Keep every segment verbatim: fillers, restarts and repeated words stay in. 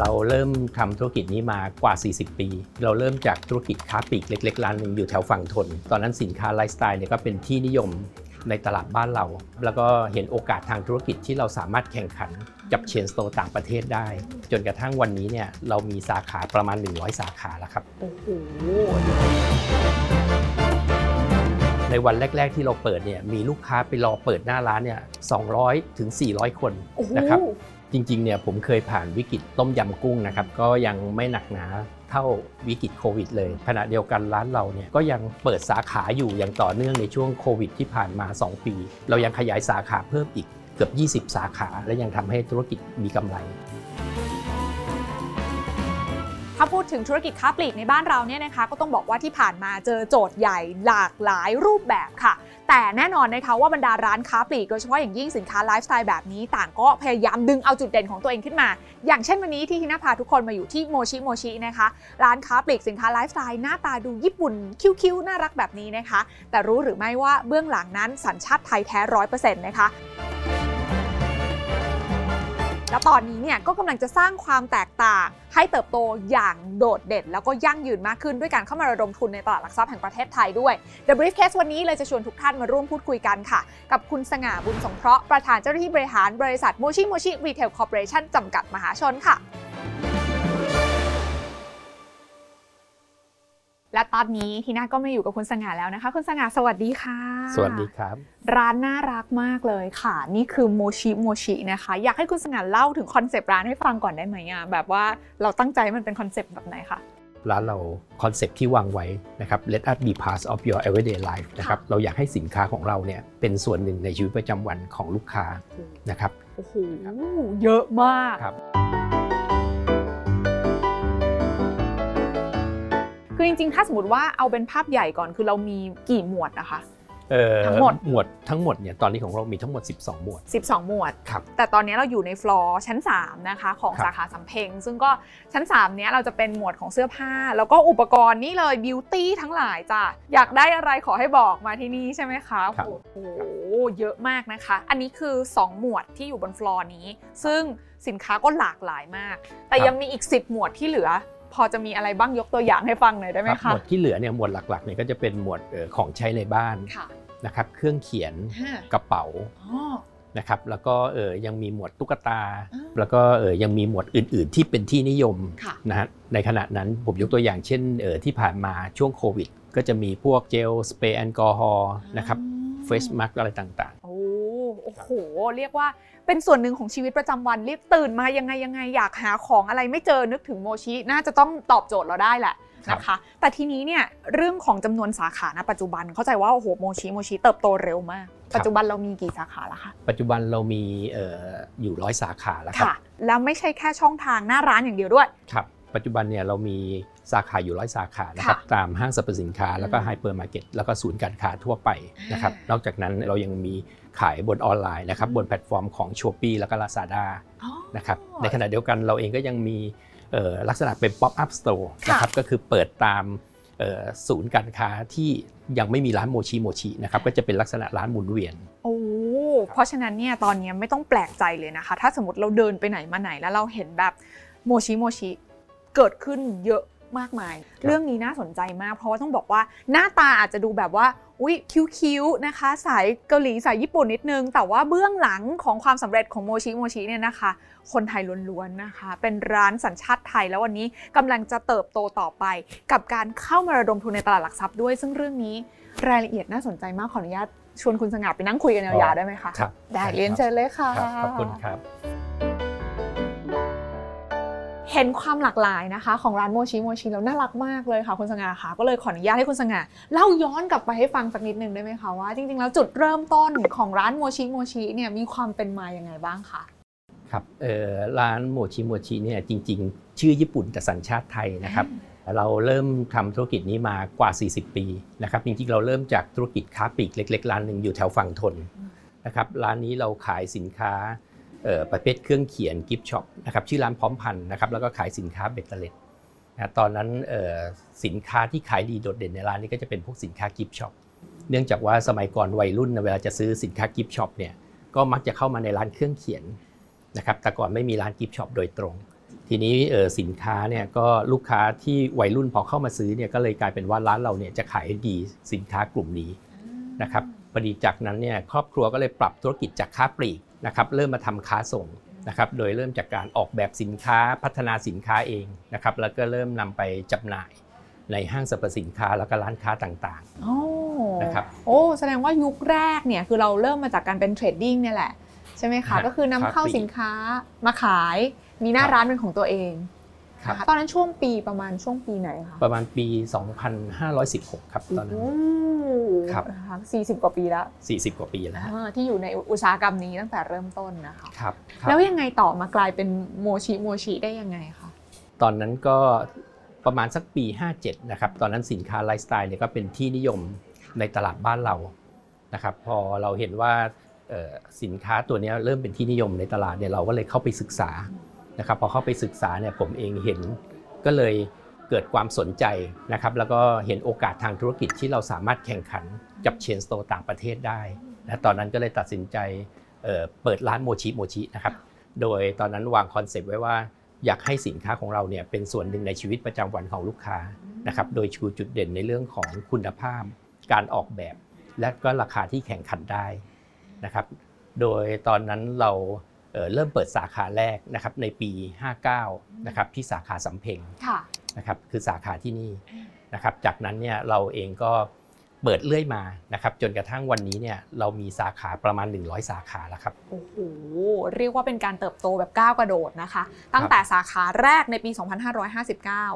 เราเริ่มทำธุรกิจนี้มากว่าสี่สิบปีเราเริ่มจากธุรกิจค้าปลีกเล็กๆร้านหนึ่งอยู่แถวฝั่งธนตอนนั้นสินค้าไลฟ์สไตล์เนี่ยก็เป็นที่นิยมในตลาดบ้านเราแล้วก็เห็นโอกาสทางธุรกิจที่เราสามารถแข่งขันกับเชนสโตร์ต่างประเทศได้จนกระทั่งวันนี้เนี่ยเรามีสาขาประมาณหนึ่งร้อยสาขาแล้วครับโอ้โหในวันแรกๆที่เราเปิดเนี่ยมีลูกค้าไปรอเปิดหน้าร้านเนี่ยสองร้อยถึงสี่ร้อยคนนะครับจริงๆเนี่ยผมเคยผ่านวิกฤตต้มยำกุ้งนะครับก็ยังไม่หนักหนาเท่าวิกฤตโควิดเลยขณะเดียวกันร้านเราเนี่ยก็ยังเปิดสาขาอยู่อย่างต่อเนื่องในช่วงโควิดที่ผ่านมาสองปีเรายังขยายสาขาเพิ่มอีกเกือบยี่สิบสาขาและยังทำให้ธุรกิจมีกำไรถ้าพูดถึงธุรกิจค้าปลีกในบ้านเราเนี่ยนะคะก็ต้องบอกว่าที่ผ่านมาเจอโจทย์ใหญ่หลากหลายรูปแบบค่ะแต่แน่นอนนะคะว่าบรรดาร้านค้าปลีกโดยเฉพาะอย่างยิ่งสินค้าไลฟ์สไตล์แบบนี้ต่างก็พยายามดึงเอาจุดเด่นของตัวเองขึ้นมาอย่างเช่นวันนี้ที่ฮินาพาทุกคนมาอยู่ที่โมชิโมชินะคะร้านค้าปลีกสินค้าไลฟ์สไตล์หน้าตาดูญี่ปุ่นคิ้วๆน่ารักแบบนี้นะคะแต่รู้หรือไม่ว่าเบื้องหลังนั้นสัญชาติไทยแท้ ร้อยเปอร์เซ็นต์ นะคะแล้วตอนนี้เนี่ยก็กำลังจะสร้างความแตกต่างให้เติบโตอย่างโดดเด่นแล้วก็ยั่งยืนมากขึ้นด้วยการเข้ามาระดมทุนในตลาดหลักทรัพย์แห่งประเทศไทยด้วย The Briefcase วันนี้เลยจะชวนทุกท่านมาร่วมพูดคุยกันค่ะกับคุณสง่าบุญสงเคราะห์ประธานเจ้าหน้าที่บริหารบริษัทโมชิโมชิรีเทลคอร์ปอเรชั่นจำกัดมหาชนค่ะและตอนนี้ทีน่าก็มาอยู่กับคุณสง่าแล้วนะคะคุณสง่าสวัสดีค่ะสวัสดีครับร้านน่ารักมากเลยค่ะนี่คือโมชิโมชินะคะอยากให้คุณสง่าเล่าถึงคอนเซปต์ร้านให้ฟังก่อนได้ไหมอ่ะแบบว่าเราตั้งใจมันเป็นคอนเซปต์แบบไหนคะร้านเราคอนเซปต์ที่วางไว้นะครับ Let us be part of your everyday life นะครับเราอยากให้สินค้าของเราเนี่ยเป็นส่วนหนึ่งในชีวิตประจำวันของลูกค้านะครับโอ้โหเยอะมากคือจริงๆถ้าสมมติว่าเอาเป็นภาพใหญ่ก่อนคือเรามีกี่หมวดนะคะทั้งหมดหมวดทั้งหมดเนี่ยตอนนี้ของเรามีทั้งหมดสิบสองหมวดสิบสองหมวดครับแต่ตอนนี้เราอยู่ในฟลอร์ชั้นสามนะคะของสาขาสำเพ็งซึ่งก็ชั้นสามเนี้ยเราจะเป็นหมวดของเสื้อผ้าแล้วก็อุปกรณ์นี่เลยบิวตี้ทั้งหลายจ้ะอยากได้อะไรขอให้บอกมาที่นี่ใช่ไหมคะโอ้โหเยอะมากนะคะอันนี้คือสองหมวดที่อยู่บนฟลอร์นี้ซึ่งสินค้าก็หลากหลายมากแต่ยังมีอีกสิบหมวดที่เหลือพอจะมีอะไรบ้างยกตัวอย่างให้ฟังหน่อยได้ไหมคะหมวดที่เหลือเนี่ยหมวดหลักๆเนี่ยก็จะเป็นหมวดของใช้ในบ้านนะครับเครื่องเขียนกระเป๋านะครับแล้วก็เอ่อยังมีหมวดตุ๊กตาแล้วก็เอ่อยังมีหมวดอื่นๆที่เป็นที่นิยมนะฮะในขณะนั้นผมยกตัวอย่างเช่นเอ่อที่ผ่านมาช่วงโควิดก็จะมีพวกเจลสเปรย์แอลกอฮอล์นะครับเฟสมาสก์อะไรต่างๆโอ้โหเรียกว่าเป็นส่วนหนึ่งของชีวิตประจำวันรีบตื่นมายังไงยังไงอยากหาของอะไรไม่เจอนึกถึงโมชิน่าจะต้องตอบโจทย์เราได้แหละนะคะแต่ทีนี้เนี่ยเรื่องของจำนวนสาขาณปัจจุบันเข้าใจว่าโอ้โหโมชิโมชิเติบโตเร็วมากปัจจุบันเรามีกี่สาขาแล้วคะปัจจุบันเรามีอยู่ร้อยสาขาแล้วค่ะแล้วไม่ใช่แค่ช่องทางหน้าร้านอย่างเดียวด้วยครับปัจจุบันเนี่ยเรามีสาขาอยู่ร้อยสาขานะครับตามห้างสรรพสินค้าแล้วก็ไฮเปอร์มาร์เก็ตแล้วก็ศูนย์การค้าทั่วไปนะครับนอกจากนั้นเรายังมีขายบนออนไลน์นะครับบนแพลตฟอร์มของ Shopee แล้วก็ Lazada นะครับในขณะเดียวกันเราเองก็ยังมีลักษณะเป็น Pop Up Store นะครับก็คือเปิดตามศูนย์การค้าที่ยังไม่มีร้านโมชิโมชินะครับก็จะเป็นลักษณะร้านหมุนเวียนโอ้เพราะฉะนั้นเนี่ยตอนนี้ไม่ต้องแปลกใจเลยนะคะถ้าสมมติเราเดินไปไหนมาไหนแล้วเราเห็นแบบโมชิโมชิเกิดขึ้นเยอะมากมายเรื่องนี้น่าสนใจมากเพราะว่าต้องบอกว่าหน้าตาอาจจะดูแบบว่าอุ๊ยคิ้วๆนะคะสายเกาหลีสายญี่ปุ่นนิดนึงแต่ว่าเบื้องหลังของความสำเร็จของโมชิโมชิเนี่ยนะคะคนไทยล้วนๆนะคะเป็นร้านสัญชาติไทยแล้ววันนี้กำลังจะเติบโตต่อไปกับการเข้ามาระดมทุนในตลาดหลักทรัพย์ด้วยซึ่งเรื่องนี้รายละเอียดน่าสนใจมากขออนุญาตชวนคุณสง่าไปนั่งคุยกันยาวๆได้ไหมคะได้เรียนเชิญเลยค่ะขอบคุณครับเห็นความหลากหลายนะคะของร้านโมชิโมชิแล้วน่ารักมากเลยค่ะคุณสง่าค่ะก็เลยขออนุญาตให้คุณสง่าเล่าย้อนกลับไปให้ฟังสักนิดนึงได้ไหมคะว่าจริงๆแล้วจุดเริ่มต้นของร้านโมชิโมชิเนี่ยมีความเป็นมาอย่างไรบ้างคะครับเอ่อร้านโมชิโมชิเนี่ยจริงๆชื่อญี่ปุ่นแต่สัญชาติไทยนะครับเราเริ่มทำธุรกิจนี้มากว่าสี่สิบปีนะครับจริงๆเราเริ่มจากธุรกิจค้าปลีกเล็กๆร้านนึงอยู่แถวฝั่งธนนะครับร้านนี้เราขายสินค้าประเภทเครื่องเขียนกิฟต์ช็อปนะครับชื่อร้านพร้อมพันธุ์นะครับแล้วก็ขายสินค้าเบตเตอร์เล็ตนะตอนนั้นสินค้าที่ขายดีโดดเด่นในร้านนี้ก็จะเป็นพวกสินค้ากิฟต์ช็อปเนื่องจากว่าสมัยก่อนวัยรุ่นเวลาจะซื้อสินค้ากิฟต์ช็อปเนี่ยก็มักจะเข้ามาในร้านเครื่องเขียนนะครับแต่ก่อนไม่มีร้านกิฟต์ช็อปโดยตรง ทีนี้เอ่อสินค้าเนี่ยก็ลูกค้าที่วัยรุ่นพอเข้ามาซื้อเนี่ยก็เลยกลายเป็นว่าร้านเราเนี่ยจะขายดีสินค้ากลุ่มนี้นะครับพอดีจากนั้นเนี่ยครอบครัวก็เลยปรับธุรกิจจากค้าปลีกนะครับเริ่มมาทำค้าส่งนะครับโดยเริ่มจากการออกแบบสินค้าพัฒนาสินค้าเองนะครับแล้วก็เริ่มนำไปจำหน่ายในห้างสรรพสินค้าแล้วก็ร้านค้าต่างๆ oh. นะครับโอ้แสดงว่ายุคแรกเนี่ยคือเราเริ่มมาจากการเป็นเทรดดิ้งเนี่ยแหละใช่ไหมคะก็คือนำเข้าสินค้ามาขายมีหน้าร้านเป็นของตัวเองตอนนั้นช่วงปีประมาณช่วงปีไหนคะประมาณปีสองพันห้าร้อยสิบหกครับตอนนั้นครับสี่สิบกว่าปีแล้วสี่สิบกว่าปีแล้วที่อยู่ในอุตสาหกรรมนี้ตั้งแต่เริ่มต้นนะคะครับแล้วยังไงต่อมากลายเป็นโมชิโมชิได้ยังไงคะตอนนั้นก็ประมาณสักปีห้าเจ็ดนะครับตอนนั้นสินค้าไลฟ์สไตล์เนี่ยก็เป็นที่นิยมในตลาดบ้านเรานะครับพอเราเห็นว่าสินค้าตัวนี้เริ่มเป็นที่นิยมในตลาดเนี่ยเราก็เลยเข้าไปศึกษานะครับพอเข้าไปศึกษาเนี่ยผมเองเห็นก็เลยเกิดความสนใจนะครับแล้วก็เห็นโอกาสทางธุรกิจที่เราสามารถแข่งขันกับเชนสโตร์ต่างประเทศได้และตอนนั้นก็เลยตัดสินใจเปิดร้านโมชิโมชินะครับโดยตอนนั้นวางคอนเซปต์ไว้ว่าอยากให้สินค้าของเราเนี่ยเป็นส่วนหนึ่งในชีวิตประจำวันของลูกค้านะครับโดยชูจุดเด่นในเรื่องของคุณภาพการออกแบบและก็ราคาที่แข่งขันได้นะครับโดยตอนนั้นเราเริ่มเปิดสาขาแรกนะครับในปีห้าเก้านะครับที่สาขาสำเพ็งนะครับคือสาขาที่นี่นะครับจากนั้นเนี่ยเราเองก็เปิดเรื่อยมานะครับจนกระทั่งวันนี้เนี่ยเรามีสาขาประมาณหนึ่งร้อยสาขาแล้วครับโอ้โหเรียกว่าเป็นการเติบโตแบบก้าวกระโดดนะคะตั้งแต่สาขาแรกในปีสองพันห้าร้อยห้าสิบเก้า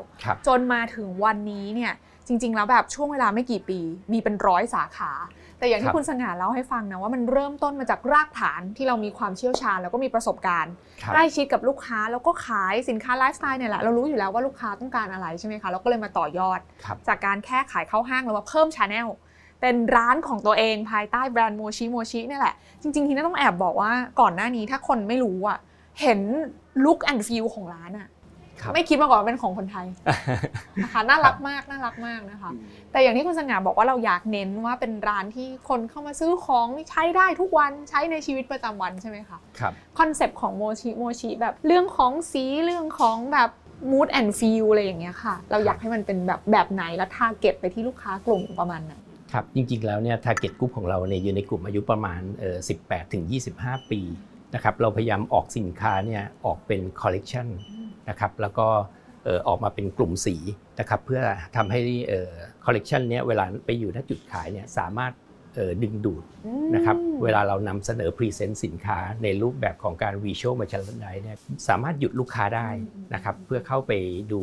จนมาถึงวันนี้เนี่ยจริงๆแล้วแบบช่วงเวลาไม่กี่ปีมีเป็นร้อยสาขาแต่อย่างที่คุณสง่าเล่าให้ฟังนะว่ามันเริ่มต้นมาจากรากฐานที่เรามีความเชี่ยวชาญแล้วก็มีประสบการณ์ใกล้ชิดกับลูกค้าแล้วก็ขายสินค้าไลฟ์สไตล์เนี่ยแหละเรารู้อยู่แล้วว่าลูกค้าต้องการอะไรใช่ไหมคะเราก็เลยมาต่อยอดจากการแค่ขายเข้าห้างแล้วมาเพิ่ม channel เป็นร้านของตัวเองภายใต้แบรนด์โมชิโมชิเนี่ยแหละจริงๆทีนี้ต้องแอบบอกว่าก่อนหน้านี้ถ้าคนไม่รู้อ่ะเห็นลุคแอนด์ฟีลของร้านอ่ะไม่คิดมาก่อนเป็นของคนไทยนะคะน่ารักมากน่ารักมากนะคะแต่อย่างที่คุณสง่าบอกว่าเราอยากเน้นว่าเป็นร้านที่คนเข้ามาซื้อของใช้ได้ทุกวันใช้ในชีวิตประจำวันใช่ไหมคะครับคอนเซปต์ของโมชิโมชิแบบเรื่องของสีเรื่องของแบบ mood and feel อะไรอย่างเงี้ยค่ะเราอยากให้มันเป็นแบบแบบไหนแล้ว target ไปที่ลูกค้ากลุ่มประมาณไหนครับจริงๆแล้วเนี่ย target group ของเราเนี่ยอยู่ในกลุ่มอายุประมาณเอ่อ สิบแปดถึงยี่สิบห้า ปีนะครับเราพยายามออกสินค้าเนี่ยออกเป็น collectionนะครับแล้วก็ออกมาเป็นกลุ่มสีนะครับเพื่อทำให้คอลเลกชันนี้เวลาไปอยู่ณจุดขายเนี่ยสามารถดึงดูดนะครับเวลาเรานำเสนอพรีเซนต์สินค้าในรูปแบบของการวิชวลมาชันไดเนี่ยสามารถหยุดลูกค้าได้นะครับเพื่อเข้าไปดู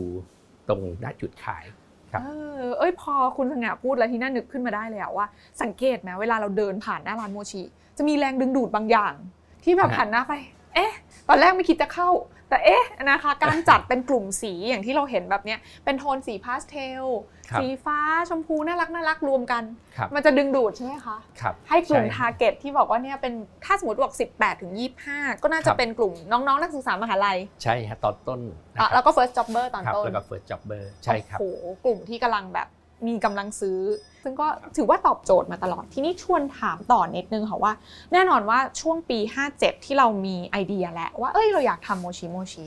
ตรงณจุดขายครับเออเอ้ยพอคุณสง่าพูดแล้วที่น่านึกขึ้นมาได้เลยว่าสังเกตไหมเวลาเราเดินผ่านหน้าร้านโมชิจะมีแรงดึงดูดบางอย่างที่แบบหันหน้าไปเอ๊ะตอนแรกไม่คิดจะเข้าแต่เอ๊ะนะคะการจัดเป็นกลุ่มสีอย่างที่เราเห็นแบบเนี้ยเป็นโทนสีพาสเทลสีฟ้าชมพูน่ารักน่ารักรวมกันมันจะดึงดูดใช่ไหมคะให้กลุ่มทาร์เก็ตที่บอกว่าเนี่ยเป็นถ้าสมมติบอกสิบแปดถึงยี่สิบห้าก็น่าจะเป็นกลุ่มน้องๆนักศึกษามหาลัยใช่ฮะตอนต้นแล้วก็ first jobber ตอนต้นแล้วก็ first jobber ใช่ครับโอ้โหกลุ่มที่กำลังแบบมีกำลังซื้อซึ่งก็ถือว่าตอบโจทย์มาตลอดทีนี้ชวนถามต่อนิดนึงค่ะว่าแน่นอนว่าช่วงปีห้าเจ็ดที่เรามีไอเดียแล้วว่าเอ้ยเราอยากทำโมชิโมชิ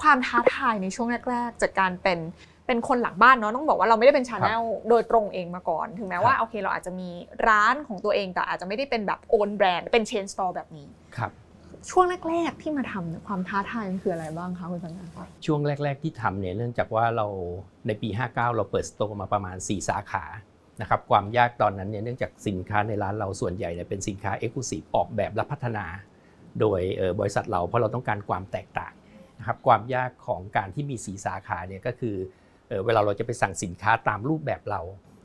ความท้าทายในช่วงแรกๆจากการเป็นเป็นคนหลังบ้านเนาะต้องบอกว่าเราไม่ได้เป็น channel โดยตรงเองมาก่อนถึงแม้ว่าโอเคเราอาจจะมีร้านของตัวเองแต่อาจจะไม่ได้เป็นแบบ own brand เป็น chain store แบบนี้ครับช่วงแรกๆที่มาทำความท้าทายมันคืออะไรบ้างคะคุณสง่าครับช่วงแรกๆที่ทำเนี่ยเนื่องจากว่าเราในปีห้าเก้าเราเปิดสโตร์มาประมาณสี่สาขานะครับความยากตอนนั้นเนี่ยเนื่องจากสินค้าในร้านเราส่วนใหญ่เนี่ยเป็นสินค้า Exclusive ออกแบบและพัฒนาโดยเอ่อบริษัทเราเพราะเราต้องการความแตกต่างนะครับความยากของการที่มีสี่สาขาเนี่ยก็คือเอ่อเวลาเราจะไปสั่งสินค้าตามรูปแบบเรา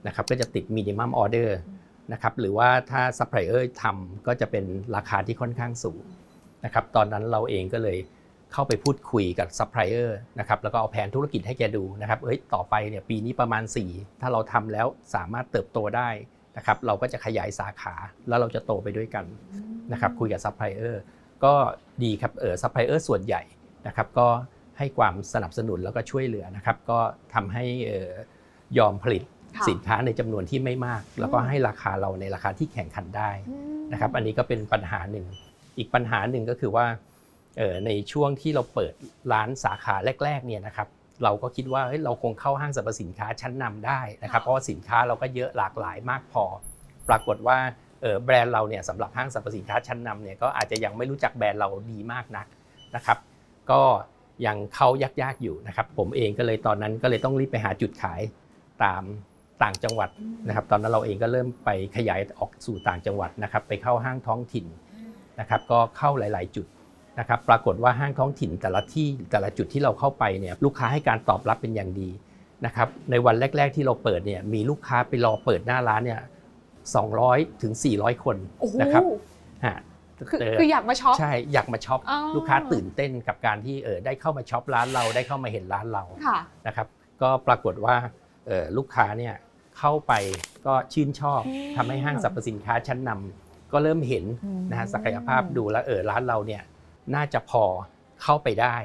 นะครับก็จะติด Minimum Order นะครับหรือว่าถ้าซัพพลายเออร์ทำก็จะเป็นราคาที่ค่อนข้างสูงนะครับตอนนั้นเราเองก็เลยเข้าไปพูดคุยกับซัพพลายเออร์นะครับแล้วก็เอาแผนธุรกิจให้แกดูนะครับเอ้ยต่อไปเนี่ยปีนี้ประมาณสี่ถ้าเราทำแล้วสามารถเติบโตได้นะครับเราก็จะขยายสาขาแล้วเราจะโตไปด้วยกันนะครับคุยกับซัพพลายเออร์ก็ดีครับเออซัพพลายเออร์ส่วนใหญ่นะครับก็ให้ความสนับสนุนแล้วก็ช่วยเหลือนะครับก็ทำให้เอ่อยอมผลิตสินค้าในจำนวนที่ไม่มากแล้วก็ให้ราคาเราในราคาที่แข่งขันได้นะครับอันนี้ก็เป็นปัญหาหนึ่งอีกปัญหาหนึ่งก็คือว่า ในช่วงที่เราเปิดร้านสาขาแรกๆเนี่ยนะครับเราก็คิดว่าเฮ้ยเราคงเข้าห้างสรรพสินค้าชั้นนำได้นะครับเพราะว่าสินค้าเราก็เยอะหลากหลายมากพอปรากฏว่าแบรนด์เราเนี่ยสำหรับห้างสรรพสินค้าชั้นนำเนี่ยก็อาจจะยังไม่รู้จักแบรนด์เราดีมากนักนะครับก็ยังเข้ายากๆอยู่นะครับผมเองก็เลยตอนนั้นก็เลยต้องรีบไปหาจุดขายตามต่างจังหวัดนะครับตอนนั้นเราเองก็เริ่มไปขยายออกสู่ต่างจังหวัดนะครับไปเข้าห้างท้องถิ่นนะครับก็เข้าหลายๆจุดนะครับปรากฏว่าห้างท้องถิ่นแต่ละที่แต่ละจุดที่เราเข้าไปเนี่ยลูกค้าให้การตอบรับเป็นอย่างดีนะครับในวันแรกๆที่เราเปิดเนี่ยมีลูกค้าไปรอเปิดหน้าร้านเนี่ยสองร้อยถึงสี่ร้อยคนนะครับฮะคืออยากมาช็อปใช่อยากมาช็อปลูกค้าตื่นเต้นกับการที่เออได้เข้ามาช็อปร้านเราได้เข้ามาเห็นร้านเรานะครับก็ปรากฏว่าเออลูกค้าเนี่ยเข้าไปก็ชื่นชอบทำให้ห้างสรรพสินค้าชั้นนำก็เริ่มเห็นนะฮะศักยภาพดูแล้วเออร้านเราเนี่ยน่าจะพอเข้าไปได้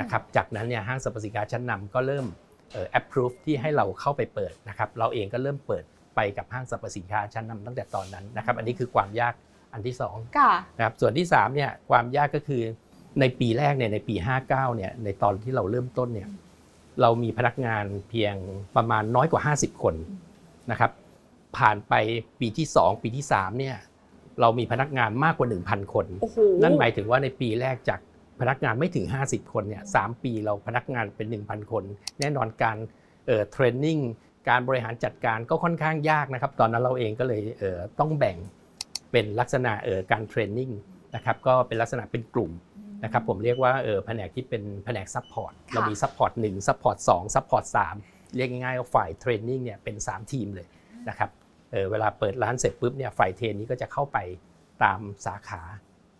นะครับจากนั้นเนี่ยห้างสรรพสินค้าชั้นนำก็เริ่มเออ approve ที่ให้เราเข้าไปเปิดนะครับเราเองก็เริ่มเปิดไปกับห้างสรรพสินค้าชั้นนำตั้งแต่ตอนนั้นนะครับอันนี้คือความยากอันที่สองค่ะนะครับส่วนที่สามเนี่ยความยากก็คือในปีแรกเนี่ยในปีห้าเก้าเนี่ยในตอนที่เราเริ่มต้นเนี่ยเรามีพนักงานเพียงประมาณน้อยกว่าห้าสิบคนนะครับผ่านไปปีที่สองปีที่สามเนี่ยเรามีพนักงานมากกว่า หนึ่งพัน คนนั่นหมายถึงว่าในปีแรกจากพนักงานไม่ถึงห้าสิบคนเนี่ยสามปีเราพนักงานเป็น หนึ่งพัน คนแน่นอนการเอ่อเทรนนิ่งการบริหารจัดการก็ค่อนข้างยากนะครับตอนนั้นเราเองก็เลยเอ่อต้องแบ่งเป็นลักษณะเอ่อการเทรนนิ่งนะครับก็เป็นลักษณะเป็นกลุ่มนะครับผมเรียกว่าเอ่อแผนกที่เป็นแผนกซัพพอร์ตเรามีซัพพอร์ตหนึ่งซัพพอร์ตสองซัพพอร์ตสามเรียกง่ายๆว่าฝ่ายเทรนนิ่งเนี่ยเป็นสามทีมเลยนะครับเอ่อเวลาเปิดร้านเสร็จปุ๊บเนี่ยฝ่ายเทรนนี้ก็จะเข้าไปตามสาขา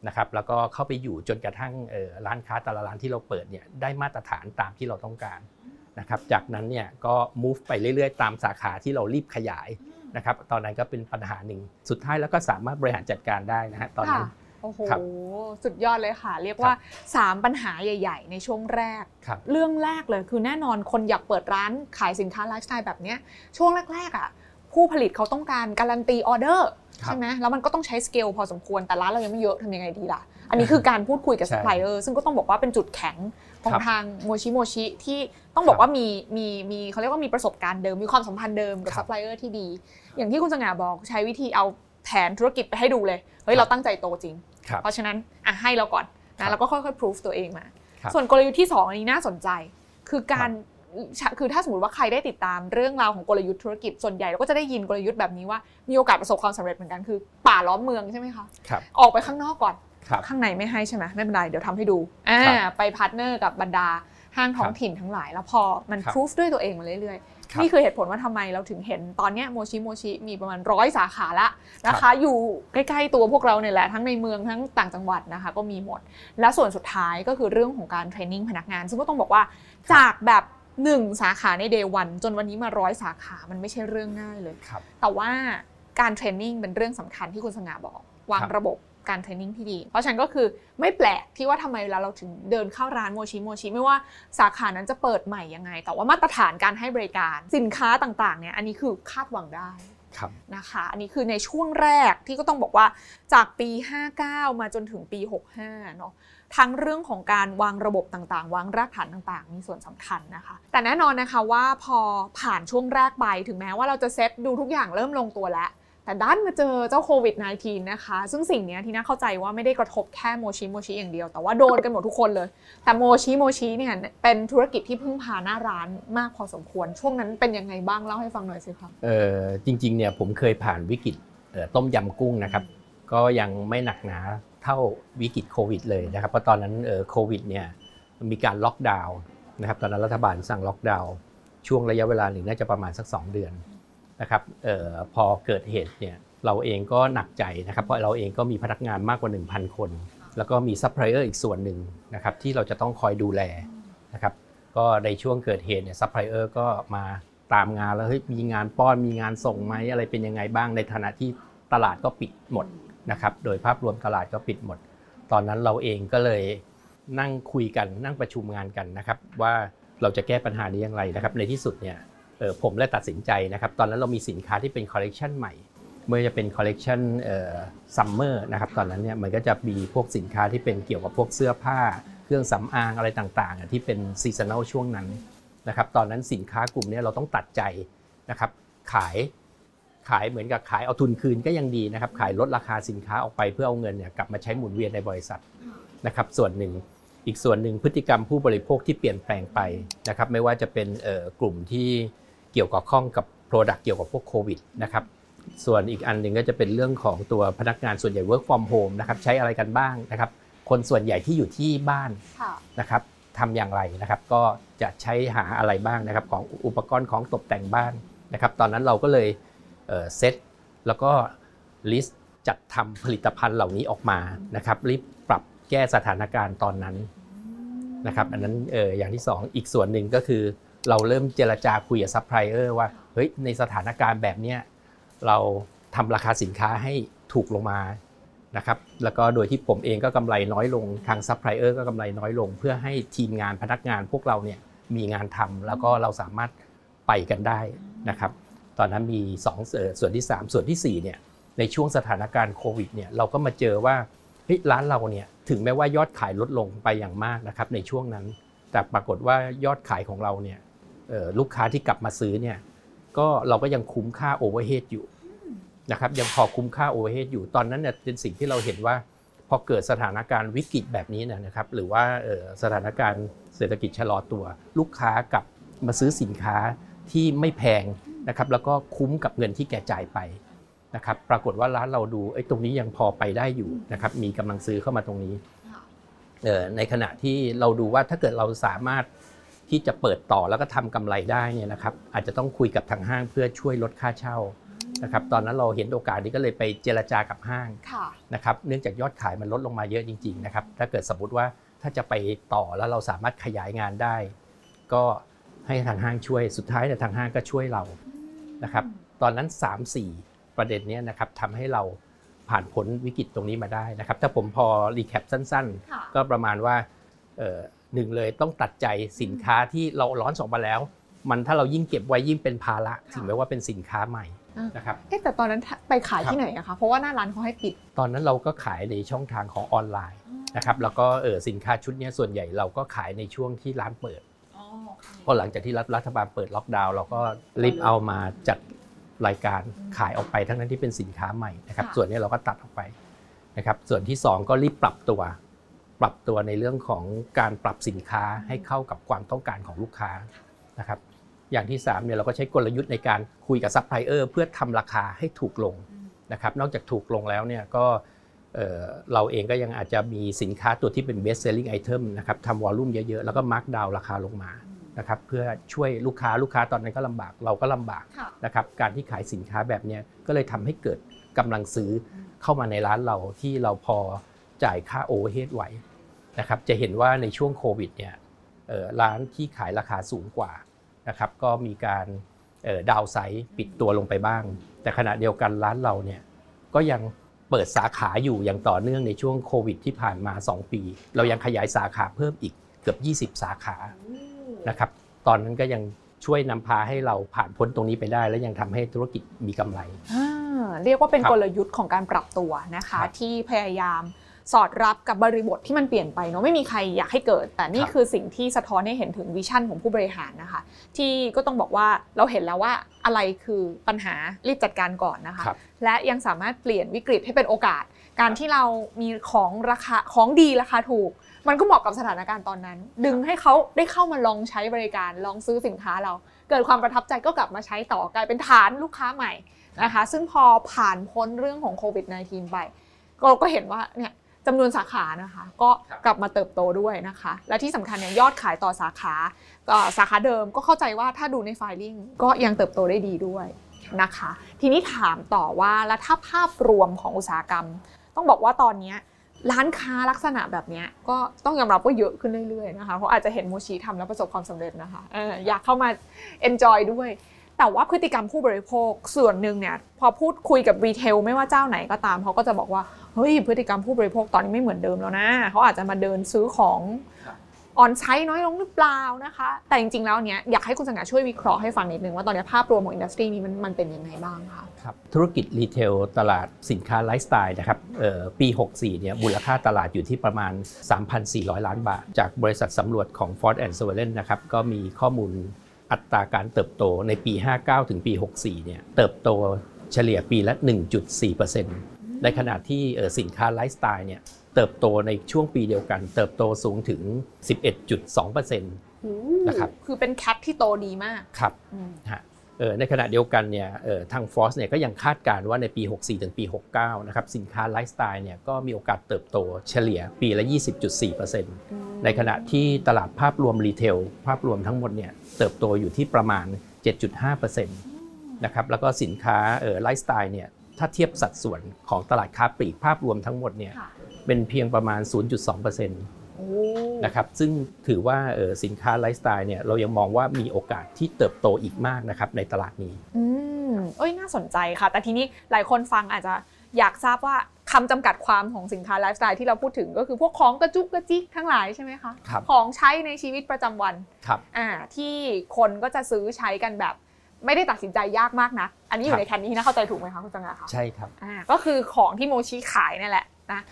นะครับแล้วก็เข้าไปอยู่จนกระทั่งเอ่อร้านค้าแต่ละร้านที่เราเปิดเนี่ยได้มาตรฐานตามที่เราต้องการนะครับจากนั้นเนี่ยก็ move ไปเรื่อยๆตามสาขาที่เรารีบขยายนะครับตอนนั้นก็เป็นปัญหาหนึ่งสุดท้ายแล้วก็สามารถบริหารจัดการได้นะฮะตอนนั้นโอ้โหสุดยอดเลยค่ะเรียกว่าสามปัญหาใหญ่ๆในช่วงแรกเรื่องแรกเลยคือแน่นอนคนอยากเปิดร้านขายสินค้าไลฟ์สไตล์แบบเนี้ยช่วงแรกๆอ่ะผู้ผลิตเขาต้องการการันตีออเดอร์ใช่ไหมแล้วมันก็ต้องใช้สเกลพอสมควรแต่ร้านเรายังไม่เยอะทำยังไงดีล่ะอันนี้คือการพูดคุยกับซัพพลายเออร์ซึ่งก็ต้องบอกว่าเป็นจุดแข็งของทางโมชิโมชิที่ต้องบอกว่ามีมีมีเขาเรียกว่ามีประสบการณ์เดิมมีความสัมพันธ์เดิมกับซัพพลายเออร์ที่ดีอย่างที่คุณสง่าบอกใช้วิธีเอาแผนธุรกิจไปให้ดูเลยเฮ้ยเราตั้งใจโตจริงเพราะฉะนั้นอ่ะให้เราก่อนนะแล้วก็ค่อยๆพิสูจตัวเองมาส่วนกลยุทธ์ที่สองอันนี้น่าสนใจคือการคือถ้าสมมติว่าใครได้ติดตามเรื่องราวของกลยุทธ์ธุรกิจส่วนใหญ่เราก็จะได้ยินกลยุทธ์แบบนี้ว่ามีโอกาสประสบความสำเร็จเหมือนกันคือป่าล้อมเมืองใช่ไหมคะออกไปข้างนอกก่อนข้างในไม่ให้ใช่ไหมไม่เป็นไรเดี๋ยวทำให้ดูไปพาร์ทเนอร์กับบรรดาห้างท้องถิ่นทั้งหลายแล้วพอมันพิสูจด้วยตัวเองมาเรื่อยๆนี่คือเหตุผลว่าทำไมเราถึงเห็นตอนนี้โมชิโมชิมีประมาณร้อยสาขาละนะคะอยู่ใกล้ๆตัวพวกเราเนี่ยแหละทั้งในเมืองทั้งต่างจังหวัดนะคะก็มีหมดและส่วนสุดท้ายก็คือเรื่องของการเทรนนิ่งพนักงานซึ่งก็ต้องบอกว่าจากแบบหนึ่งสาขาใน day วันจนวันนี้มาร้อยสาขามันไม่ใช่เรื่องง่ายเลยแต่ว่าการเทรนนิ่งเป็นเรื่องสำคัญที่คุณสง่าบอกวางระบบการเทรนนิ่งที่ดีเพราะฉันก็คือไม่แปลกที่ว่าทำไมเวลาเราถึงเดินเข้าร้านโมชิโมชิไม่ว่าสาขานั้นจะเปิดใหม่ยังไงแต่ว่ามาตรฐานการให้บริการสินค้าต่างๆเนี่ยอันนี้คือคาดหวังได้นะคะอันนี้คือในช่วงแรกที่ก็ต้องบอกว่าจากปีห้าเก้ามาจนถึงปีหกห้าเนาะทั้งเรื่องของการวางระบบต่างๆวางรากฐานต่างๆมีส่วนสำคัญนะคะแต่แน่นอนนะคะว่าพอผ่านช่วงแรกไปถึงแม้ว่าเราจะเซตดูทุกอย่างเริ่มลงตัวแล้วแต่ด้านมาเจอเจ้าโควิด สิบเก้า นะคะซึ่งสิ่งนี้ที่น่าเข้าใจว่าไม่ได้กระทบแค่โมชิโมชิอย่างเดียวแต่ว่าโดนกันหมดทุกคนเลยแต่โมชิโมชิเนี่ยเป็นธุรกิจที่พึ่งพาหน้าร้านมากพอสมควรช่วงนั้นเป็นยังไงบ้างเล่าให้ฟังหน่อยสิครับเออจริงๆเนี่ยผมเคยผ่านวิกฤตเอ่อต้มยำกุ้งนะครับก็ยังไม่หนักหนาเท่าวิกฤตโควิดเลยนะครับเพราะตอนนั้นเอ่อโควิดเนี่ยมีการล็อกดาวน์นะครับตอนนั้นรัฐบาลสั่งล็อกดาวน์ช่วงระยะเวลาหนึ่งน่าจะประมาณสักสองเดือนนะครับเอ่อพอเกิดเหตุเนี่ยเราเองก็หนักใจนะครับเพราะเราเองก็มีพนักงานมากกว่า หนึ่งพัน คนแล้วก็มีซัพพลายเออร์อีกส่วนหนึ่งนะครับที่เราจะต้องคอยดูแลนะครับก็ในช่วงเกิดเหตุเนี่ยซัพพลายเออร์ก็มาตามงานแล้วเฮ้ยมีงานป้อนมีงานส่งไหมอะไรเป็นยังไงบ้างในฐานะที่ตลาดก็ปิดหมดนะครับโดยภาพรวมตลาดก็ปิดหมดตอนนั้นเราเองก็เลยนั่งคุยกันนั่งประชุมงานกันนะครับว่าเราจะแก้ปัญหานี้อย่างไรนะครับในที่สุดเนี่ยผมเลยตัดสินใจนะครับตอนนั้นเรามีสินค้าที่เป็นคอลเลกชันใหม่ เมื่อจะเป็นคอลเลกชันซัมเมอร์นะครับตอนนั้นเนี่ยมันก็จะมีพวกสินค้าที่เป็นเกี่ยวกับพวกเสื้อผ้าเครื่องสำอางอะไรต่างๆที่เป็นซีซันแนลช่วงนั้นนะครับตอนนั้นสินค้ากลุ่มนี้เราต้องตัดใจนะครับขายขายเหมือนกับขายเอาทุนคืนก็ยังดีนะครับขายลดราคาสินค้าออกไปเพื่อเอาเงินเนี่ยกลับมาใช้หมุนเวียนในบริษัทนะครับส่วนหนึ่งอีกส่วนหนึ่งพฤติกรรมผู้บริโภคที่เปลี่ยนแปลงไปนะครับไม่ว่าจะเป็นกลุ่มที่เกี่ยวกับข้องกับโปรดักต์เกี่ยวกับพวกโควิดนะครับส่วนอีกอันหนึ่งก็จะเป็นเรื่องของตัวพนักงานส่วนใหญ่ work from home นะครับใช้อะไรกันบ้างนะครับคนส่วนใหญ่ที่อยู่ที่บ้านนะครับทำอย่างไรนะครับก็จะใช้หาอะไรบ้างนะครับของอุปกรณ์ของตกแต่งบ้านนะครับตอนนั้นเราก็เลยเซตแล้วก็ลิสต์จัดทำผลิตภัณฑ์เหล่านี้ออกมานะครับรีบปรับแก้สถานการณ์ตอนนั้นนะครับอันนั้นเอ่ออย่างที่สองอีกส่วนหนึ่งก็คือเราเริ่มเจรจาคุยกับซัพพลายเออร์ว่าเฮ้ยในสถานการณ์แบบเนี้ยเราทำราคาสินค้าให้ถูกลงมานะครับแล้วก็โดยที่ผมเองก็กำไรน้อยลงทางซัพพลายเออร์ก็กำไรน้อยลงเพื่อให้ทีมงานพนักงานพวกเราเนี่ยมีงานทำแล้วก็เราสามารถไปกันได้นะครับตอนนั้นมีสองส่วนที่สามส่วนที่สี่เนี่ยในช่วงสถานการณ์โควิดเนี่ยเราก็มาเจอว่าร้านเราเนี่ยถึงแม้ว่ายอดขายลดลงไปอย่างมากนะครับในช่วงนั้นแต่ปรากฏว่ายอดขายของเราเนี่ยลูกค้าที่กลับมาซื้อเนี่ยก็เราก็ยังคุ้มค่าโอเวอร์เฮดอยู่นะครับยังพอคุ้มค่าโอเวอร์เฮดอยู่ตอนนั้นเนี่ยเป็นสิ่งที่เราเห็นว่าพอเกิดสถานการณ์วิกฤตแบบนี้นะครับหรือว่าสถานการณ์เศรษฐกิจชะลอตัวลูกค้ากลับมาซื้อสินค้าที่ไม่แพงนะครับแล้วก็คุ้มกับเงินที่แกจ่ายไปนะครับปรากฏว่าร้านเราดูไอ้ตรงนี้ยังพอไปได้อยู่นะครับมีกำลังซื้อเข้ามาตรงนี้ในขณะที่เราดูว่าถ้าเกิดเราสามารถที่จะเปิดต่อแล้วก็ทำกำไรได้เนี่ยนะครับอาจจะต้องคุยกับทางห้างเพื่อช่วยลดค่าเช่านะครับตอนนั้นเราเห็นโอกาสนี้ก็เลยไปเจรจากับห้างนะครับเนื่องจากยอดขายมันลดลงมาเยอะจริงๆนะครับถ้าเกิดสมมติว่าถ้าจะไปต่อแล้วเราสามารถขยายงานได้ก็ให้ทางห้างช่วยสุดท้ายเนี่ยทางห้างก็ช่วยเรานะครับตอนนั้น สามถึงสี่ ประเด็นนี้นะครับทำให้เราผ่านพ้นวิกฤตตรงนี้มาได้นะครับถ้าผมพอรีแคปสั้นๆก็ประมาณว่าหนึ่งเลยต้องตัดใจสินค้าที่เราร้อนสองมาแล้วมันถ้าเรายิ่งเก็บไว้ยิ่งเป็นภาระถึงแม้ว่าเป็นสินค้าใหม่นะครับเอ๊ะแต่ตอนนั้นไปขายที่ไหนอะคะเพราะว่าหน้าร้านเขาให้ปิดตอนนั้นเราก็ขายในช่องทางของออนไลน์นะครับแล้วก็สินค้าชุดนี้ส่วนใหญ่เราก็ขายในช่วงที่ร้านเปิดพอหลังจากที่รัฐบาลเปิดล็อกดาวน์เราก็รีบเอามาจัดรายการขายออกไปทั้งนั้นที่เป็นสินค้าใหม่นะครับส่วนนี้เราก็ตัดออกไปนะครับส่วนที่สองก็รีบปรับตัวปรับตัวในเรื่องของการปรับสินค้าให้เข้ากับความต้องการของลูกค้านะครับอย่างที่สามเนี่ยเราก็ใช้กลยุทธ์ในการคุยกับซัพพลายเออร์เพื่อทำราคาให้ถูกลงนะครับนอกจากถูกลงแล้วเนี่ยก็เราเองก็ยังอาจจะมีสินค้าตัวที่เป็น best selling item นะครับทำวอลลุ่มเยอะๆแล้วก็มาร์คดาวน์ราคาลงมานะครับเพื่อช่วยลูกค้าลูกค้าตอนนั้นก็ลำบากเราก็ลำบากนะครับการที่ขายสินค้าแบบนี้ก็เลยทำให้เกิดกำลังซื้อเข้ามาในร้านเราที่เราพอจ่ายค่าโอเวอร์เฮดไหวนะครับจะเห็นว่าในช่วงโควิดเนี่ยร้านที่ขายราคาสูงกว่านะครับก็มีการดาวไซส์ปิดตัวลงไปบ้างแต่ขณะเดียวกันร้านเราเนี่ยก็ยังเปิดสาขาอยู่อย่างต่อเนื่องในช่วงโควิดที่ผ่านมาสองปีเรายังขยายสาขาเพิ่มอีกเกือบยี่สิบสาขานะครับตอนนั้นก็ยังช่วยนำพาให้เราผ่านพ้นตรงนี้ไปได้และยังทำให้ธุรกิจมีกำไรเรียกว่าเป็นกลยุทธ์ของการปรับตัวนะคะที่พยายามสอดรับกับบริบทที่มันเปลี่ยนไปเนาะไม่มีใครอยากให้เกิดแต่นี่คือสิ่งที่สะท้อนให้เห็นถึงวิชั่นของผู้บริหารนะคะที่ก็ต้องบอกว่าเราเห็นแล้วว่าอะไรคือปัญหารีบจัดการก่อนนะคะและยังสามารถเปลี่ยนวิกฤตให้เป็นโอกาสการที่เรามีของราคาของดีราคาถูกมันก็เหมาะกับสถานการณ์ตอนนั้นดึงให้เขาได้เข้ามาลองใช้บริการลองซื้อสินค้าเราเกิดความประทับใจก็กลับมาใช้ต่อกลายเป็นฐานลูกค้าใหม่นะคะซึ่งพอผ่านพ้นเรื่องของโควิดสิบเก้า ไปก็ก็เห็นว่าเนี่ยจำนวนสาขานะคะก็กลับมาเติบโตด้วยนะคะและที่สำคัญเนี่ยยอดขายต่อสาขาสาขาเดิมก็เข้าใจว่าถ้าดูในไฟลิ่งก็ยังเติบโตได้ดีด้วยนะคะทีนี้ถามต่อว่าแล้วถ้าภาพรวมของอุตสาหกรรมต้องบอกว่าตอนนี้ร้านค้าลักษณะแบบนี้ก็ต้องยอมรับว่าเยอะขึ้นเรื่อยๆนะคะเพราะอาจจะเห็นโมชิทำแล้วประสบความสำเร็จนะคะอยากเข้ามา enjoy ด้วยแต่ว่าพฤติกรรมผู้บริโภคส่วนหนึ่งเนี่ยพอพูดคุยกับรีเทลไม่ว่าเจ้าไหนก็ตามเขาก็จะบอกว่าเฮ้ยพฤติกรรมผู้บริโภคตอนนี้ไม่เหมือนเดิมแล้วนะเขาอาจจะมาเดินซื้อของ อ่อนใช้น้อยลงหรือเปล่านะคะแต่จริงๆแล้วเนี้ยอยากให้คุณสง่าช่วยวิเคราะห์ให้ฟังนิดนึงว่าตอนนี้ภาพรวมของอินดัสทรีนี้มันมันเป็นยังไงบ้างคะครับธุรกิจรีเทลตลาดสินค้าไลฟ์สไตล์นะครับเอ่อปีหกสิบสี่เนี่ยมูลค่าตลาดอยู่ที่ประมาณ สามพันสี่ร้อย ล้านบาทจากบริษัทสำรวจของ Frost and Sovereign นะครับก็มีข้อมูลอัตราการเติบโตในปีห้าสิบเก้าถึงปีหกสิบสี่เนี่ยเติบโตเฉลี่ยปีละ หนึ่งจุดสี่เปอร์เซ็นต์ ในขณะที่สินค้าไลฟ์สไตล์เนี่ยเติบโตในช่วงปีเดียวกันเติบโตสูงถึง สิบเอ็ดจุดสองเปอร์เซ็นต์ นะครับคือเป็นแคปที่โตดีมากครับฮะในขณะเดียวกันเนี่ยทาง Frost เนี่ยก็ยังคาดการณ์ว่าในปีหกสิบสี่ถึงปีหกสิบเก้านะครับสินค้าไลฟ์สไตล์เนี่ยก็มีโอกาสเติบโตเฉลี่ยปีละ ยี่สิบจุดสี่เปอร์เซ็นต์ ในขณะที่ตลาดภาพรวมรีเทลภาพรวมทั้งหมดเนี่ยเติบโตอยู่ที่ประมาณ เจ็ดจุดห้าเปอร์เซ็นต์ นะครับแล้วก็สินค้าไลฟ์สไตล์เนี่ยถ้าเทียบสัดส่วนของตลาดค้าปลีกภาพรวมทั้งหมดเนี่ยเป็นเพียงประมาณ ศูนย์จุดสองเปอร์เซ็นต์ นะครับซึ่งถือว่าสินค้าไลฟ์สไตล์เนี่ยเรายังมองว่ามีโอกาสที่เติบโตอีกมากนะครับในตลาดนี้อืมเอ้ยน่าสนใจค่ะแต่ทีนี้หลายคนฟังอาจจะอยากทราบว่าคำจำกัดความของสินค้าไลฟ์สไตล์ที่เราพูดถึงก็คือพวกของกระจุกกระจิกทั้งหลายใช่ไหมคะของใช้ในชีวิตประจำวันอ่าที่คนก็จะซื้อใช้กันแบบไม่ได้ตัดสินใจยากมากนะอันนี้อยู่ในแคนนี้นะเข้าใจถูกไหมคะคุณสง่าคะใช่ครับอ่าก็คือของที่โมชิขายนี่แหละนะ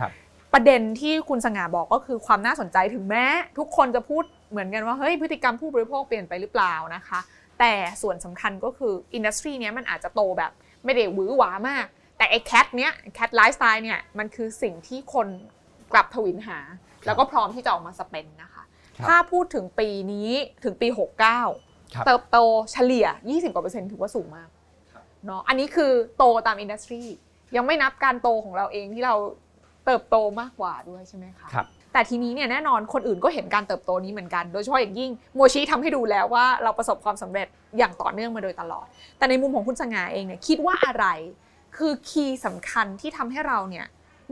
ประเด็นที่คุณสง่าบอกก็คือความน่าสนใจถึงแม้ทุกคนจะพูดเหมือนกันว่าเฮ้ยพฤติกรรมผู้บริโภคเปลี่ยนไปหรือเปล่านะคะแต่ส่วนสำคัญก็คืออินดัสทรีเนี้ยมันอาจจะโตแบบไม่ได้หวือหวามากแต่ไอ้แคทเนี้ยแคทไลฟ์สไตล์เนี้ยมันคือสิ่งที่คนกลับทวินหาแล้วก็พร้อมที่จะออกมาสเปนนะคะถ้าพูดถึงปีนี้ถึงปีหกสิบเก้าเติบโตเฉลี่ย ยี่สิบกว่าเปอร์เซ็นต์ ถือว่าสูงมากเนาะอันนี้คือโตตามอินดัสทรียังไม่นับการโตของเราเองที่เราเติบโตมากกว่าด้วยใช่ไหมคะครับแต่ทีนี้เนี่ยแน่นอนคนอื่นก็เห็นการเติบโตนี้เหมือนกันโดยเฉพาะอย่างยิ่งโมชิทำให้ดูแล้วว่าเราประสบความสำเร็จอย่างต่อเนื่องมาโดยตลอดแต่ในมุมของคุณสง่าเองเนี่ยคิดว่าอะไรคือคีย์สำคัญที่ทำให้เราเนี่ย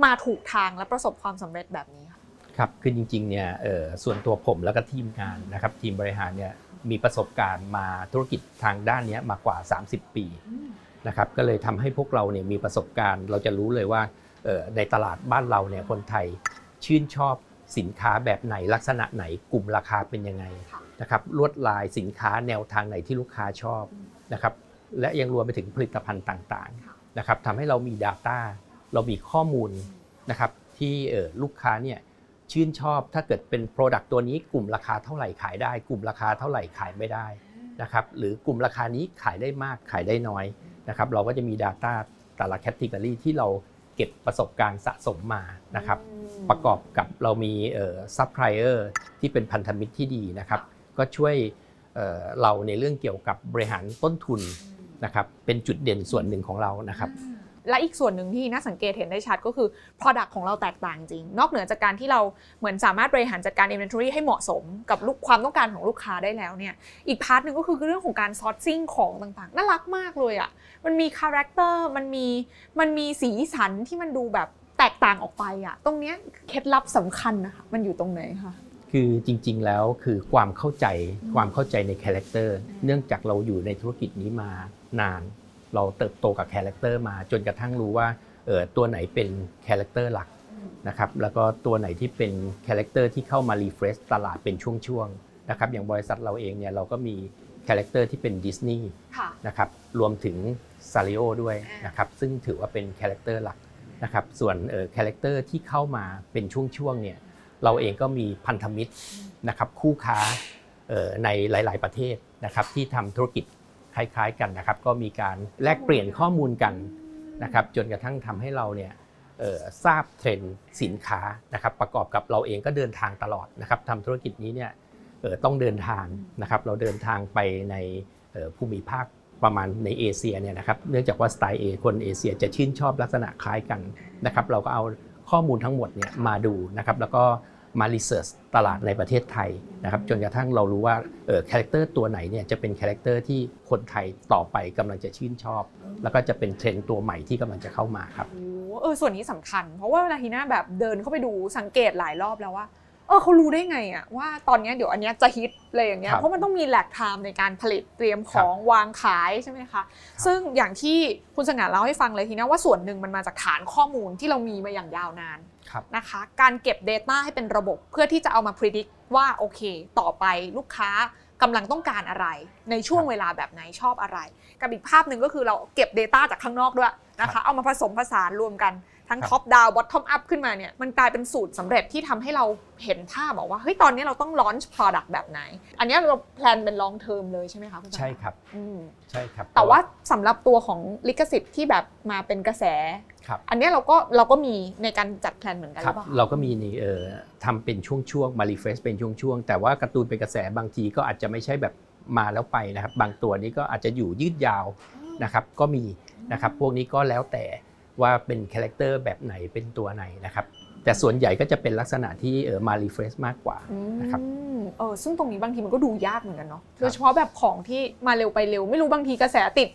มาถูกทางและประสบความสำเร็จแบบนี้ครับครับคือจริงๆเนี่ยเอ่อส่วนตัวผมแล้วก็ทีมงานนะครับทีมบริหารเนี่ยมีประสบการณ์มาธุรกิจทางด้านนี้มากว่าสามสิบปีนะครับก็เลยทำให้พวกเราเนี่ยมีประสบการณ์เราจะรู้เลยว่าในตลาดบ้านเราเนี่ยคนไทยชื่นชอบสินค้าแบบไหนลักษณะไหนกลุ่มราคาเป็นยังไงนะครับลวดลายสินค้าแนวทางไหนที่ลูกค้าชอบนะครับและยังรวมไปถึงผลิตภัณฑ์ต่างๆนะครับทำให้เรามี Data เรามีข้อมูลนะครับที่ลูกค้าเนี่ยชื่นชอบถ้าเกิดเป็น Product ตัวนี้กลุ่มราคาเท่าไหร่ขายได้กลุ่มราคาเท่าไหร่ขายไม่ได้นะครับหรือกลุ่มราคานี้ขายได้มากขายได้น้อยนะครับเราก็จะมี Data แต่ละ Category ที่เราเก็บประสบการณ์สะสมมานะครับประกอบกับเรามีเอ่อซัพพลายเออร์ที่เป็นพันธมิตรที่ดีนะครับก็ช่วยเอ่อเราในเรื่องเกี่ยวกับบริหารต้นทุนนะครับเป็นจุดเด่นส่วนหนึ่งของเรานะครับและอีกส่วนหนึ่งที่น่าสังเกตเห็นได้ชัดก็คือ product ของเราแตกต่างจริงนอกเหนือจากการที่เราเหมือนสามารถบริหารจัดการ inventory ให้เหมาะสมกับลูกความต้องการของลูกค้าได้แล้วเนี่ยอีกพาร์ทนึงก็คือเรื่องของการ sourcing ของต่างๆน่ารักมากเลยอ่ะมันมี character มันมีมันมีสีสันที่มันดูแบบแตกต่างออกไปอ่ะตรงเนี้ยเคล็ดลับสำคัญนะคะมันอยู่ตรงไหนคะคือจริงๆแล้วคือความเข้าใจความเข้าใจใน character เนื่องจากเราอยู่ในธุรกิจนี้มานานเราเติบโตกับคาแรคเตอร์มาจนกระทั่งรู้ว่าเอ่อตัวไหนเป็นคาแรคเตอร์หลักนะครับแล้วก็ตัวไหนที่เป็นคาแรคเตอร์ที่เข้ามารีเฟรชตลาดเป็นช่วงๆนะครับอย่างบริษัทเราเองเนี่ยเราก็มีคาแรคเตอร์ที่เป็นดิสนีย์นะครับรวมถึงซาริโอด้วยนะครับซึ่งถือว่าเป็นคาแรคเตอร์หลักนะครับส่วนเอ่อคาแรคเตอร์ที่เข้ามาเป็นช่วงๆเนี่ยเราเองก็มีพันธมิตรนะครับคู่ค้าเอ่อในหลายๆประเทศนะครับที่ทำธุรกิจคล้ายๆกันนะครับก็มีการแลกเปลี่ยนข้อมูลกันนะครับจนกระทั่งทำให้เราเนี่ยเอ่อทราบเทรนด์สินค้านะครับประกอบกับเราเองก็เดินทางตลอดนะครับทำธุรกิจนี้เนี่ยเอ่อต้องเดินทางนะครับเราเดินทางไปในเอ่อภูมิภาคประมาณในเอเชียเนี่ยนะครับเนื่องจากว่าสไตล์เอคนเอเชียจะชื่นชอบลักษณะคล้ายกันนะครับเราก็เอาข้อมูลทั้งหมดเนี่ยมาดูนะครับแล้วก็มารีเสิร์ชตลาดในประเทศไทยนะครับจนกระทั่งเรารู้ว่าเอ่อคาแรคเตอร์ตัวไหนเนี่ยจะเป็นคาแรคเตอร์ที่คนไทยต่อไปกำลังจะชื่นชอบแล้วก็จะเป็นเทรนด์ตัวใหม่ที่กำลังจะเข้ามาครับโอ้เออส่วนนี้สำคัญเพราะว่าเวลาทีน่าแบบเดินเข้าไปดูสังเกตหลายรอบแล้วว่าเออเขารู้ได้ไงอ่ะว่าตอนนี้เดี๋ยวอันนี้จะฮิตเลยอย่างเงี้ยเพราะมันต้องมีแลกไทม์ในการผลิตเตรียมของวางขายใช่ไหมคะซึ่งอย่างที่คุณสง่าเล่าให้ฟังเลยทีน่าว่าส่วนหนึ่งมันมาจากฐานข้อมูลที่เรามีมาอย่างยาวนาน นะคะการเก็บ Data ให้เป็นระบบเพื่อที่จะเอามา predict ว่าโอเคต่อไปลูกค้ากำลังต้องการอะไรในช่วงเวลาแบบไหนชอบอะไรกับอีกภาพหนึ่งก็คือเราเก็บ Data จากข้างนอกด้วยนะคะเอามาผสมผสานรวมกันทั้ง top down bottom up ขึ้นมาเนี่ยมันกลายเป็นสูตรสำเร็จที่ทำให้เราเห็นภาพบอกว่าเฮ้ยตอนนี้เราต้อง launch product แบบไหนอันนี้เราแพลนเป็น long term เลยใช่ไหมคะคุณใช่ครับใช่ครับแต่ว่าสำหรับตัวของลิขสิทธิ์ที่แบบมาเป็นกระแสอันนี้เราก็เราก็มีในการจัดแพลนเหมือนกันหรือเปล่าเราก็มีในเอ่อทำเป็นช่วงๆมารีเฟรชเป็นช่วงๆแต่ว่าการ์ตูนเป็นกระแสบางทีก็อาจจะไม่ใช่แบบมาแล้วไปนะครับบางตัวนี้ก็อาจจะอยู่ยืดยาวนะครับก็มีนะครับพวกนี้ก็แล้วแต่ว่าเป็นคาแรคเตอร์แบบไหนเป็นตัวไหนนะครับแต่ส่วนใหญ่ก็จะเป็นลักษณะที่เอ่อมารีเฟรชมากกว่านะครับเออซึ่งตรงนี้บางทีมันก็ดูยากเหมือนกันเนาะโดยเฉพาะแบบของที่มาเร็วไปเร็วไม่รู้บางทีกระแสติด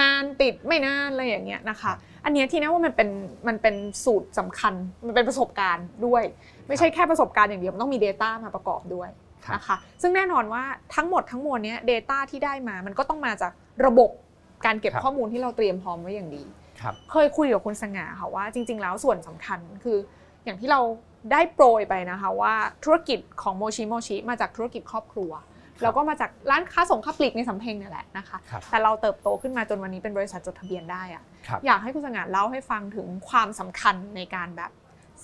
นานติดไม่นานอะไรอย่างเงี้ยนะคะอันนี้ที่นะว่ามันเป็นมันเป็นสูตรสำคัญมันเป็นประสบการณ์ด้วยไม่ใช่แค่ประสบการณ์อย่างเดียวมันต้องมี Data มาประกอบด้วยนะคะซึ่งแน่นอนว่าทั้งหมดทั้งมวลเนี้ย Data ที่ได้มามันก็ต้องมาจากระบบการเก็บข้อมูลที่เราเตรียมพร้อมไว้อย่างดีเคยคุยกับคุณสง่าค่ะว่าจริงๆแล้วส่วนสำคัญคืออย่างที่เราได้โปรยไปนะคะว่าธุรกิจของโมชิโมชิมาจากธุรกิจครอบครัวแล้วก็มาจากร้านค้าส่งค้าปลีกในสำเพ็งนี่แหละนะคะแต่เราเติบโตขึ้นมาจนวันนี้เป็นบริษัทจดทะเบียนได้อะอยากให้คุณสง่าเล่าให้ฟังถึงความสำคัญในการแบบ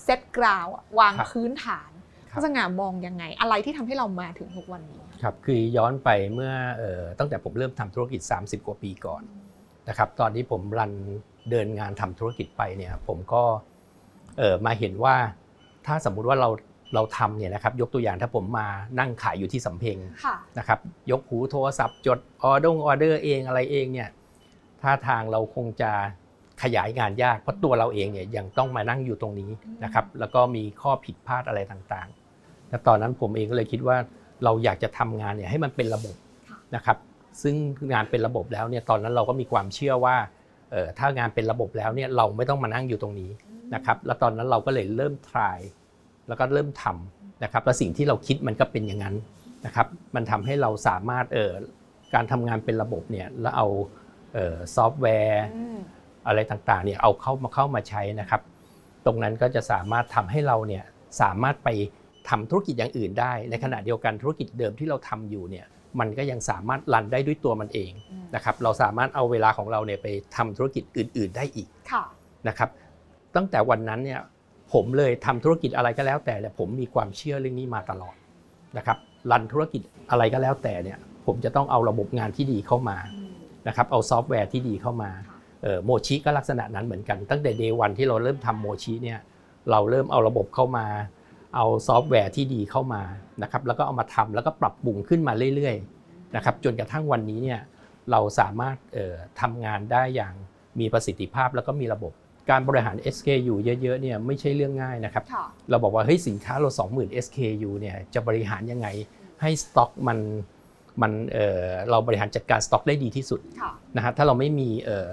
เซตกราววางพื้นฐานคุณสง่ามองยังไงอะไรที่ทำให้เรามาถึงทุกวันนี้ครับคือย้อนไปเมื่อเอ่อตั้งแต่ผมเริ่มทำธุรกิจสามสิบกว่าปีก่อนนะครับตอนที่ผมรันเดินงานทำธุรกิจไปเนี่ยผมก็เอ่อมาเห็นว่าถ้าสมมุติว่าเราเราทำเนี่ยนะครับยกตัวอย่างถ้าผมมานั่งขายอยู่ที่สำเพ็งนะครับยกหูโทรศัพท์จดออเดอร์ออเดอร์เองอะไรเองเนี่ยท่าทางเราคงจะขยายงานยากเพราะตัวเราเองเนี่ยยังต้องมานั่งอยู่ตรงนี้นะครับแล้วก็มีข้อผิดพลาดอะไรต่างๆแล้วตอนนั้นผมเองก็เลยคิดว่าเราอยากจะทำงานเนี่ยให้มันเป็นระบบนะครับซึ่งงานเป็นระบบแล้วเนี่ยตอนนั้นเราก็มีความเชื่อว่าเอ่อถ้างานเป็นระบบแล้วเนี่ยเราไม่ต้องมานั่งอยู่ตรงนี้นะครับแล้วตอนนั้นเราก็เลยเริ่ม tryแล้วก็เริ่มทำนะครับและสิ่งที่เราคิดมันก็เป็นอย่างนั้นนะครับมันทำให้เราสามารถเอ่อการทำงานเป็นระบบเนี่ยแล้วเอาเอ่อซอฟต์แวร์อะไรต่างๆเนี่ยเอาเข้ามาเข้ามาใช้นะครับตรงนั้นก็จะสามารถทำให้เราเนี่ยสามารถไปทำธุรกิจอย่างอื่นได้ในขณะเดียวกันธุรกิจเดิมที่เราทำอยู่เนี่ยมันก็ยังสามารถรันได้ด้วยตัวมันเองนะครับเราสามารถเอาเวลาของเราเนี่ยไปทำธุรกิจอื่นๆได้อีกนะครับตั้งแต่วันนั้นเนี่ยผมเลยทำธุรกิจอะไรก็แล้วแต่เนี่ยผมมีความเชื่อเรื่องนี้มาตลอดนะครับรันธุรกิจอะไรก็แล้วแต่เนี่ยผมจะต้องเอาระบบงานที่ดีเข้ามานะครับเอาซอฟต์แวร์ที่ดีเข้ามาเอ่อโมชิก็ลักษณะนั้นเหมือนกันตั้งแต่ day วันที่เราเริ่มทำโมชิเนี่ยเราเริ่มเอาระบบเข้ามาเอาซอฟต์แวร์ที่ดีเข้ามานะครับแล้วก็เอามาทำแล้วก็ปรับปรุงขึ้นมาเรื่อยๆนะครับจนกระทั่งวันนี้เนี่ยเราสามารถเอ่อทำงานได้อย่างมีประสิทธิภาพแล้วก็มีระบบการบริหาร เอส เค ยู เยอะๆเนี่ยไม่ใช่เรื่องง่ายนะครับเราบอกว่าเฮ้ยสินค้าเรา สองหมื่น เอส เค ยู เนี่ยจะบริหารยังไงให้สต็อกมันมันเอ่อเราบริหารจัดการสต็อกได้ดีที่สุดนะฮะถ้าเราไม่มีเอ่อ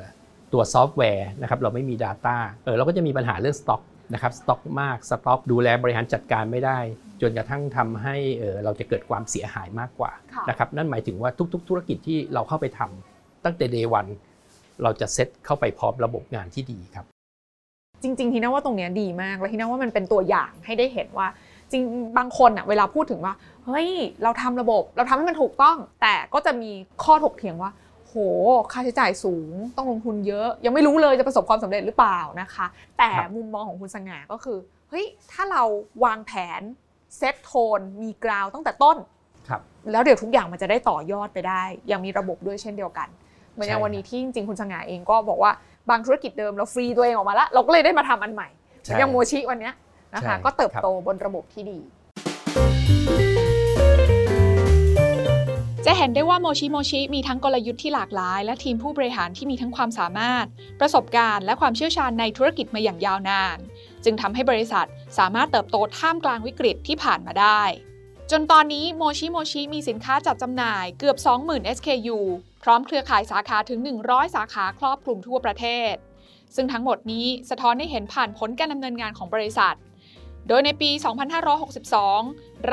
ตัวซอฟต์แวร์นะครับเราไม่มี data เอ่อเราก็จะมีปัญหาเรื่องสต็อกนะครับสต็อกมากสต็อกดูแลบริหารจัดการไม่ได้จนกระทั่งทำให้เอ่อเราจะเกิดความเสียหายมากกว่านะครับนั่นหมายถึงว่าทุกๆธุรกิจที่เราเข้าไปทำตั้งแต่ day วันเราจะเซตเข้าไปพร้อมระบบงานที่ดีครับจริงๆที่น่าว่าตรงเนี้ยดีมากและที่น่าว่ามันเป็นตัวอย่างให้ได้เห็นว่าจริงบางคนน่ะเวลาพูดถึงว่าเฮ้ยเราทำระบบเราทำให้มันถูกต้องแต่ก็จะมีข้อถกเถียงว่าโหค่าใช้จ่ายสูงต้องลงทุนเยอะยังไม่รู้เลยจะประสบความสำเร็จหรือเปล่านะคะแต่มุมมองของคุณสง่าก็คือเฮ้ยถ้าเราวางแผนเซตโทนมีกราวตั้งแต่ต้นแล้วเดี๋ยวทุกอย่างมันจะได้ต่อยอดไปได้ยังมีระบบด้วยเช่นเดียวกันเหมือนอย่างวันนี้ที่จริงๆคุณสง่าเองก็บอกว่าบางธุรกิจเดิมเราฟรีตัวเองออกมาแล้วเราก็เลยได้มาทำอันใหม่อย่างโมชิวันนี้นะคะก็เติบโตบนระบบที่ดีจะเห็นได้ว่าโมชิโมชิมีทั้งกลยุทธ์ที่หลากหลายและทีมผู้บริหารที่มีทั้งความสามารถประสบการณ์และความเชี่ยวชาญในธุรกิจมาอย่างยาวนานจึงทำให้บริษัทสามารถเติบโตท่ามกลางวิกฤตที่ผ่านมาได้จนตอนนี้โมชิโมชิมีสินค้าจัดจำหน่ายเกือบ สองหมื่น เอส เค ยู พร้อมเครือข่ายสาขาถึงหนึ่งร้อยสาขาครอบคลุมทั่วประเทศซึ่งทั้งหมดนี้สะท้อนให้เห็นผ่านผลการดำเนินงานของบริษัทโดยในปี สองพันห้าร้อยหกสิบสอง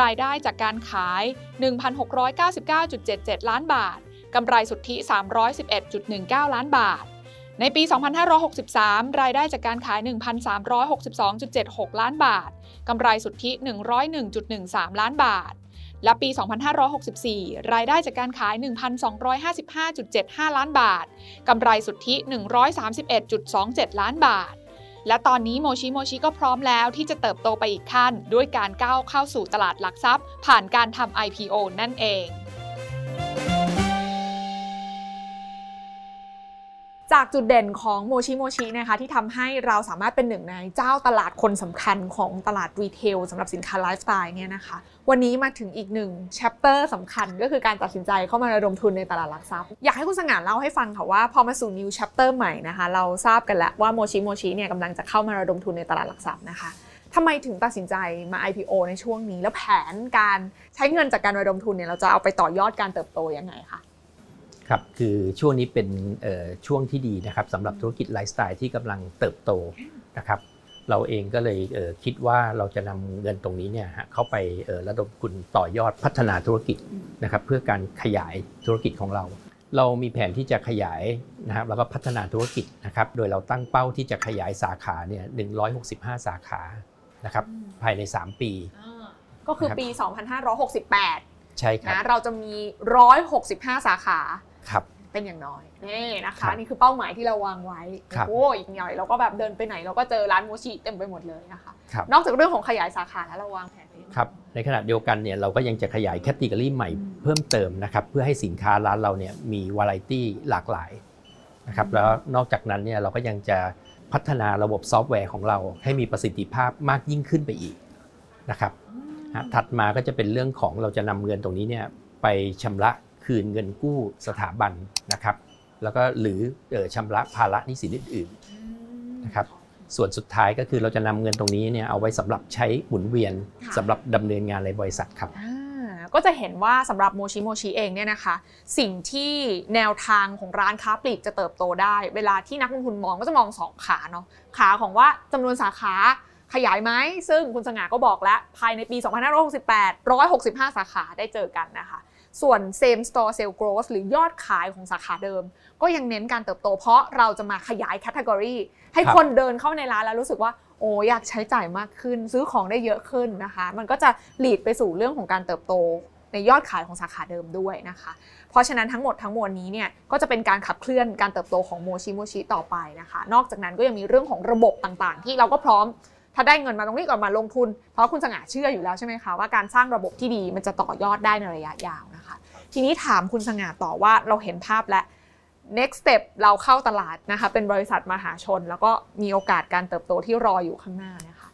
รายได้จากการขาย หนึ่งพันหกร้อยเก้าสิบเก้าจุดเจ็ดเจ็ด ล้านบาทกำไรสุทธิ สามร้อยสิบเอ็ดจุดหนึ่งเก้า ล้านบาท ในปีสองพันห้าร้อยหกสิบสามรายได้จากการขาย หนึ่งพันสามร้อยหกสิบสองจุดเจ็ดหก ล้านบาทกำไรสุทธิ หนึ่งร้อยเอ็ดจุดหนึ่งสาม ล้านบาทและปีสองพันห้าร้อยหกสิบสี่รายได้จากการขาย หนึ่งพันสองร้อยห้าสิบห้าจุดเจ็ดห้า ล้านบาทกำไรสุทธิ หนึ่งร้อยสามสิบเอ็ดจุดสองเจ็ด ล้านบาทและตอนนี้โมชิโมชิก็พร้อมแล้วที่จะเติบโตไปอีกขั้นด้วยการก้าวเข้าสู่ตลาดหลักทรัพย์ผ่านการทำ ไอ พี โอ นั่นเองจากจุดเด่นของโมชิโมชินะคะที่ทำให้เราสามารถเป็นหนึ่งในเจ้าตลาดคนสำคัญของตลาดรีเทลสำหรับสินค้าไลฟ์สไตล์เนี่ยนะคะวันนี้มาถึงอีกหนึ่งแชปเตอร์สำคัญก็คือการตัดสินใจเข้ามาระดมทุนในตลาดหลักทรัพย์อยากให้คุณสง่าเล่าให้ฟังค่ะว่าพอมาสู่ new chapter ใหม่นะคะเราทราบกันแล้วว่าโมชิโมชิเนี่ยกำลังจะเข้ามาระดมทุนในตลาดหลักทรัพย์นะคะทำไมถึงตัดสินใจมา ไอ พี โอ ในช่วงนี้แล้วแผนการใช้เงินจากการระดมทุนเนี่ยเราจะเอาไปต่อยอดการเติบโตยังไงคะครับคือช่วงนี้เป็นช่วงที่ดีนะครับสำหรับธุรกิจไลฟ์สไตล์ที่กำลังเติบโตนะครับเราเองก็เลยคิดว่าเราจะนำเงินตรงนี้เนี่ยเข้าไประดมทุนต่อยอดพัฒนาธุรกิจนะครับเพื่อการขยายธุรกิจของเราเรามีแผนที่จะขยายนะครับแล้วก็พัฒนาธุรกิจนะครับโดยเราตั้งเป้าที่จะขยายสาขาเนี่ยหนึ่งร้อยหกสิบห้าสาขานะครับภายในสามปีก็คือปีสองพันห้าร้อยหกสิบแปดใช่ครับนะเราจะมีหนึ่งร้อยหกสิบห้าสาขาครับเป็นอย่างน้อยนี่นะคะนี่คือเป้าหมายที่เราวางไว้โอ้อีกหน่อยเราก็แบบเดินไปไหนเราก็เจอร้านโมชิเต็มไปหมดเลยนะคะนอกจากเรื่องของขยายสาขาแล้วเราวางแผนครับในขณะเดียวกันเนี่ยเราก็ยังจะขยายแคตติกอรี่ใหม่เพิ่มเติมนะครับเพื่อให้สินค้าร้านเราเนี่ยมีวาไรตี้หลากหลายนะครับแล้วนอกจากนั้นเนี่ยเราก็ยังจะพัฒนาระบบซอฟต์แวร์ของเราให้มีประสิทธิภาพมากยิ่งขึ้นไปอีกนะครับถัดมาก็จะเป็นเรื่องของเราจะนำเงินตรงนี้เนี่ยไปชำระคืนเงินกู้สถาบันนะครับแล้วก็หรือชำระภาระหนี้สินอื่นๆนะครับส่วนสุดท้ายก็คือเราจะนำเงินตรงนี้เนี่ยเอาไว้สำหรับใช้หมุนเวียนสำหรับดำเนินงานในบริษัทครับก็จะเห็นว่าสำหรับโมชิโมชิเองเนี่ยนะคะสิ่งที่แนวทางของร้านค้าปลีกจะเติบโตได้เวลาที่นักลงทุนมองก็จะมองสองขาเนาะขาของว่าจำนวนสาขาขยายไหมซึ่งคุณสง่าก็บอกแล้วภายในปีสองพันห้าร้อยหกสิบแปด หนึ่งร้อยหกสิบห้าสาขาได้เจอกันนะคะส่วน same store sales growth หรือยอดขายของสาขาเดิมก็ยังเน้นการเติบโตเพราะเราจะมาขยาย category ให้คนเดินเข้าในร้านแล้วรู้สึกว่าโอ้อยากใช้จ่ายมากขึ้นซื้อของได้เยอะขึ้นนะคะมันก็จะ lead ไปสู่เรื่องของการเติบโตในยอดขายของสาขาเดิมด้วยนะคะเพราะฉะนั้นทั้งหมดทั้งมวลนี้เนี่ยก็จะเป็นการขับเคลื่อนการเติบโตของโมชิโมชิต่อไปนะคะนอกจากนั้นก็ยังมีเรื่องของระบบต่างๆที่เราก็พร้อมถ้าได้เงินมาตรงนี้ก่อนมาลงทุนเพราะคุณสง่าเชื่ออยู่แล้วใช่ไหมคะว่าการสร้างระบบที่ดีมันจะต่อยอดได้ในระยะยาวนะคะทีนี้ถามคุณสง่าต่อว่าเราเห็นภาพและ next step เราเข้าตลาดนะคะเป็นบริษัทมหาชนแล้วก็มีโอกาสการเติบโตที่รออยู่ข้างหน้านะคะ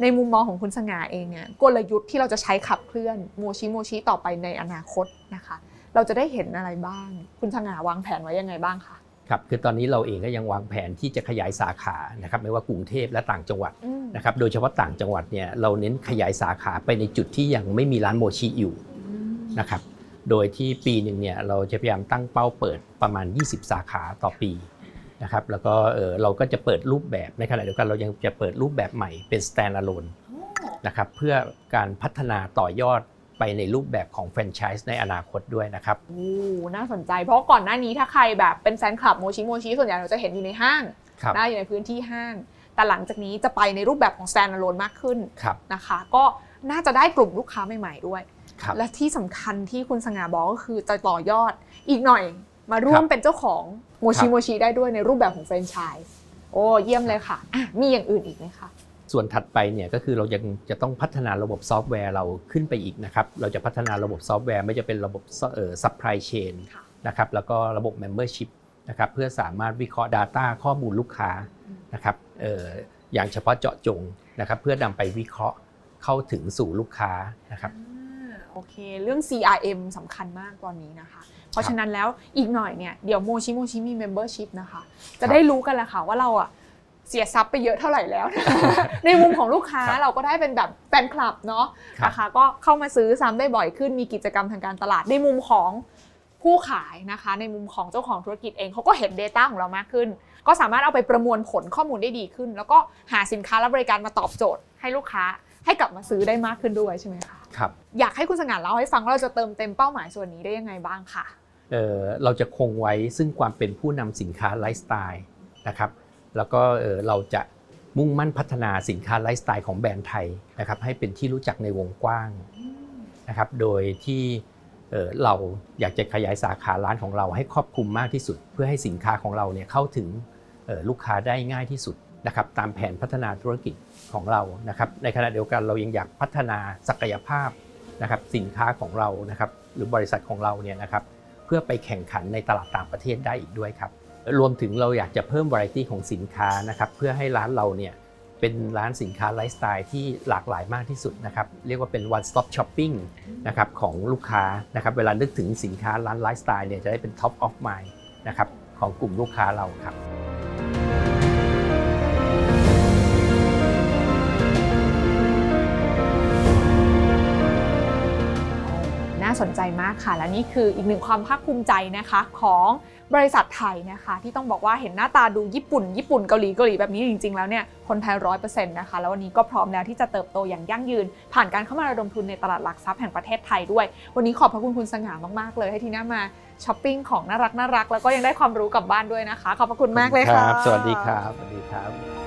ในมุมมองของคุณสง่าเองเนี่ยกลยุทธ์ที่เราจะใช้ขับเคลื่อนโมชิโมชิต่อไปในอนาคตนะคะเราจะได้เห็นอะไรบ้างคุณสง่าวางแผนไว้ยังไงบ้างคะครับคือตอนนี้เราเองก็ยังวางแผนที่จะขยายสาขานะครับไม่ว่ากรุงเทพและต่างจังหวัดนะครับโดยเฉพาะต่างจังหวัดเนี่ยเราเน้นขยายสาขาไปในจุดที่ยังไม่มีร้านโมชิอยู่นะครับโดยที่ปีหนึ่งเนี่ยเราจะพยายามตั้งเป้าเปิดประมาณยี่สิบสาขาต่อปีนะครับแล้วก็เออเราก็จะเปิดรูปแบบในขณะเดียวกันเรายังจะเปิดรูปแบบใหม่เป็น standalone นะครับเพื่อการพัฒนาต่อยอดไปในรูปแบบของแฟรนไชส์ในอนาคตด้วยนะครับโอ้น่าสนใจเพราะก่อนหน้านี้ถ้าใครแบบเป็นแฟนคลับโมชิโมชิส่วนใหญ่เราจะเห็นอยู่ในห้างนะอยู่ในพื้นที่ห้างแต่หลังจากนี้จะไปในรูปแบบของ standalone มากขึ้นนะคะก็น่าจะได้กลุ่มลูกค้าใหม่ๆด้วยและที่สำคัญที่คุณสง่าบอกก็คือจะต่อยอดอีกหน่อยมาร่วมเป็นเจ้าของโมชิโมชิได้ด้วยในรูปแบบของแฟรนไชส์โอ้เยี่ยมเลยค่ะมีอย่างอื่นอีกไหมคะส่วนถัดไปเนี่ยก็คือเรายังจะต้องพัฒนาระบบซอฟต์แวร์เราขึ้นไปอีกนะครับเราจะพัฒนาระบบซอฟต์แวร์ไม่จะเป็นระบบเอ่อ supply chain นะครับแล้วก็ระบบ membership นะครับเพื่อสามารถวิเคราะห์ data ข้อมูลลูกค้านะครับเอ่ออย่างเฉพาะเจาะจงนะครับเพื่อนำไปวิเคราะห์เข้าถึงสู่ลูกค้านะครับโอเคเรื่อง ซี อาร์ เอ็ม สำคัญมากตอนนี้นะคะเพราะฉะนั้นแล้วอีกหน่อยเนี่ยเดี๋ยวโมชิโมชิมี membership นะคะจะได้รู้กันแหละค่ะว่าเราอ่ะเสียทรัพย์ไปเยอะเท่าไหร่แล้ว ในมุมของลูกค้า เราก็ได้เป็นแบบแฟนคลับเนาะนะคะก็เข้ามาซื้อซ้ำได้บ่อยขึ้นมีกิจกรรมทางการตลาดในมุมของผู้ขายนะคะในมุมของเจ้าของธุรกิจเองเขาก็เห็น Data ของเรามากขึ้นก็สามารถเอาไปประมวลผลข้อมูลได้ดีขึ้นแล้วก็หาสินค้าและบริการมาตอบโจทย์ให้ลูกค้าให้กลับมาซื้อได้มากขึ้นด้วยใช่ไหมคะครับอยากให้คุณสง่าเล่าให้ฟังว่าเราจะเติมเต็มเป้าหมายส่วนนี้ได้ยังไงบ้างค่ะ เอ่อเราจะคงไว้ซึ่งความเป็นผู้นำสินค้าไลฟ์สไตล์ นะครับแล้วก็เราจะมุ่งมั่นพัฒนาสินค้าไลฟ์สไตล์ของแบรนด์ไทยนะครับให้เป็นที่รู้จักในวงกว้างนะครับโดยที่เราอยากจะขยายสาขาร้านของเราให้ครอบคลุมมากที่สุดเพื่อให้สินค้าของเราเนี่ยเข้าถึงลูกค้าได้ง่ายที่สุดนะครับตามแผนพัฒนาธุรกิจของเรานะครับในขณะเดียวกันเรายังอยากพัฒนาศักยภาพนะครับสินค้าของเรานะครับหรือบริษัทของเราเนี่ยนะครับเพื่อไปแข่งขันในตลาดต่างประเทศได้อีกด้วยครับรวมถึงเราอยากจะเพิ่มวาไรตี้ของสินค้านะครับเพื่อให้ร้านเราเนี่ยเป็นร้านสินค้าไลฟ์สไตล์ที่หลากหลายมากที่สุดนะครับเรียกว่าเป็น one stop shopping นะครับของลูกค้านะครับเวลานึกถึงสินค้าร้านไลฟ์สไตล์เนี่ยจะได้เป็น top of mind นะครับของกลุ่มลูกค้าเราครับสนใจมากค่ะและนี่คืออีกหนึ่งความภาคภูมิใจนะคะของบริษัทไทยนะคะที่ต้องบอกว่าเห็นหน้าตาดูญี่ปุ่นญี่ปุ่นเกาหลีเกาหลีแบบนี้จริงๆแล้วเนี่ยคนไทย ร้อยเปอร์เซ็นต์ นะคะแล้ววันนี้ก็พร้อมแล้วที่จะเติบโตอย่างยั่งยืนผ่านการเข้ามาระดมทุนในตลาดหลักทรัพย์แห่งประเทศไทยด้วยวันนี้ขอบพระคุณคุณสง่ามากๆเลยให้ทีน่ามาช้อปปิ้งของน่ารักน่ารักแล้วก็ยังได้ความรู้กลับบ้านด้วยนะคะขอบพระคุณมากเลยค่ะสวัสดีครับสวัสดีครับ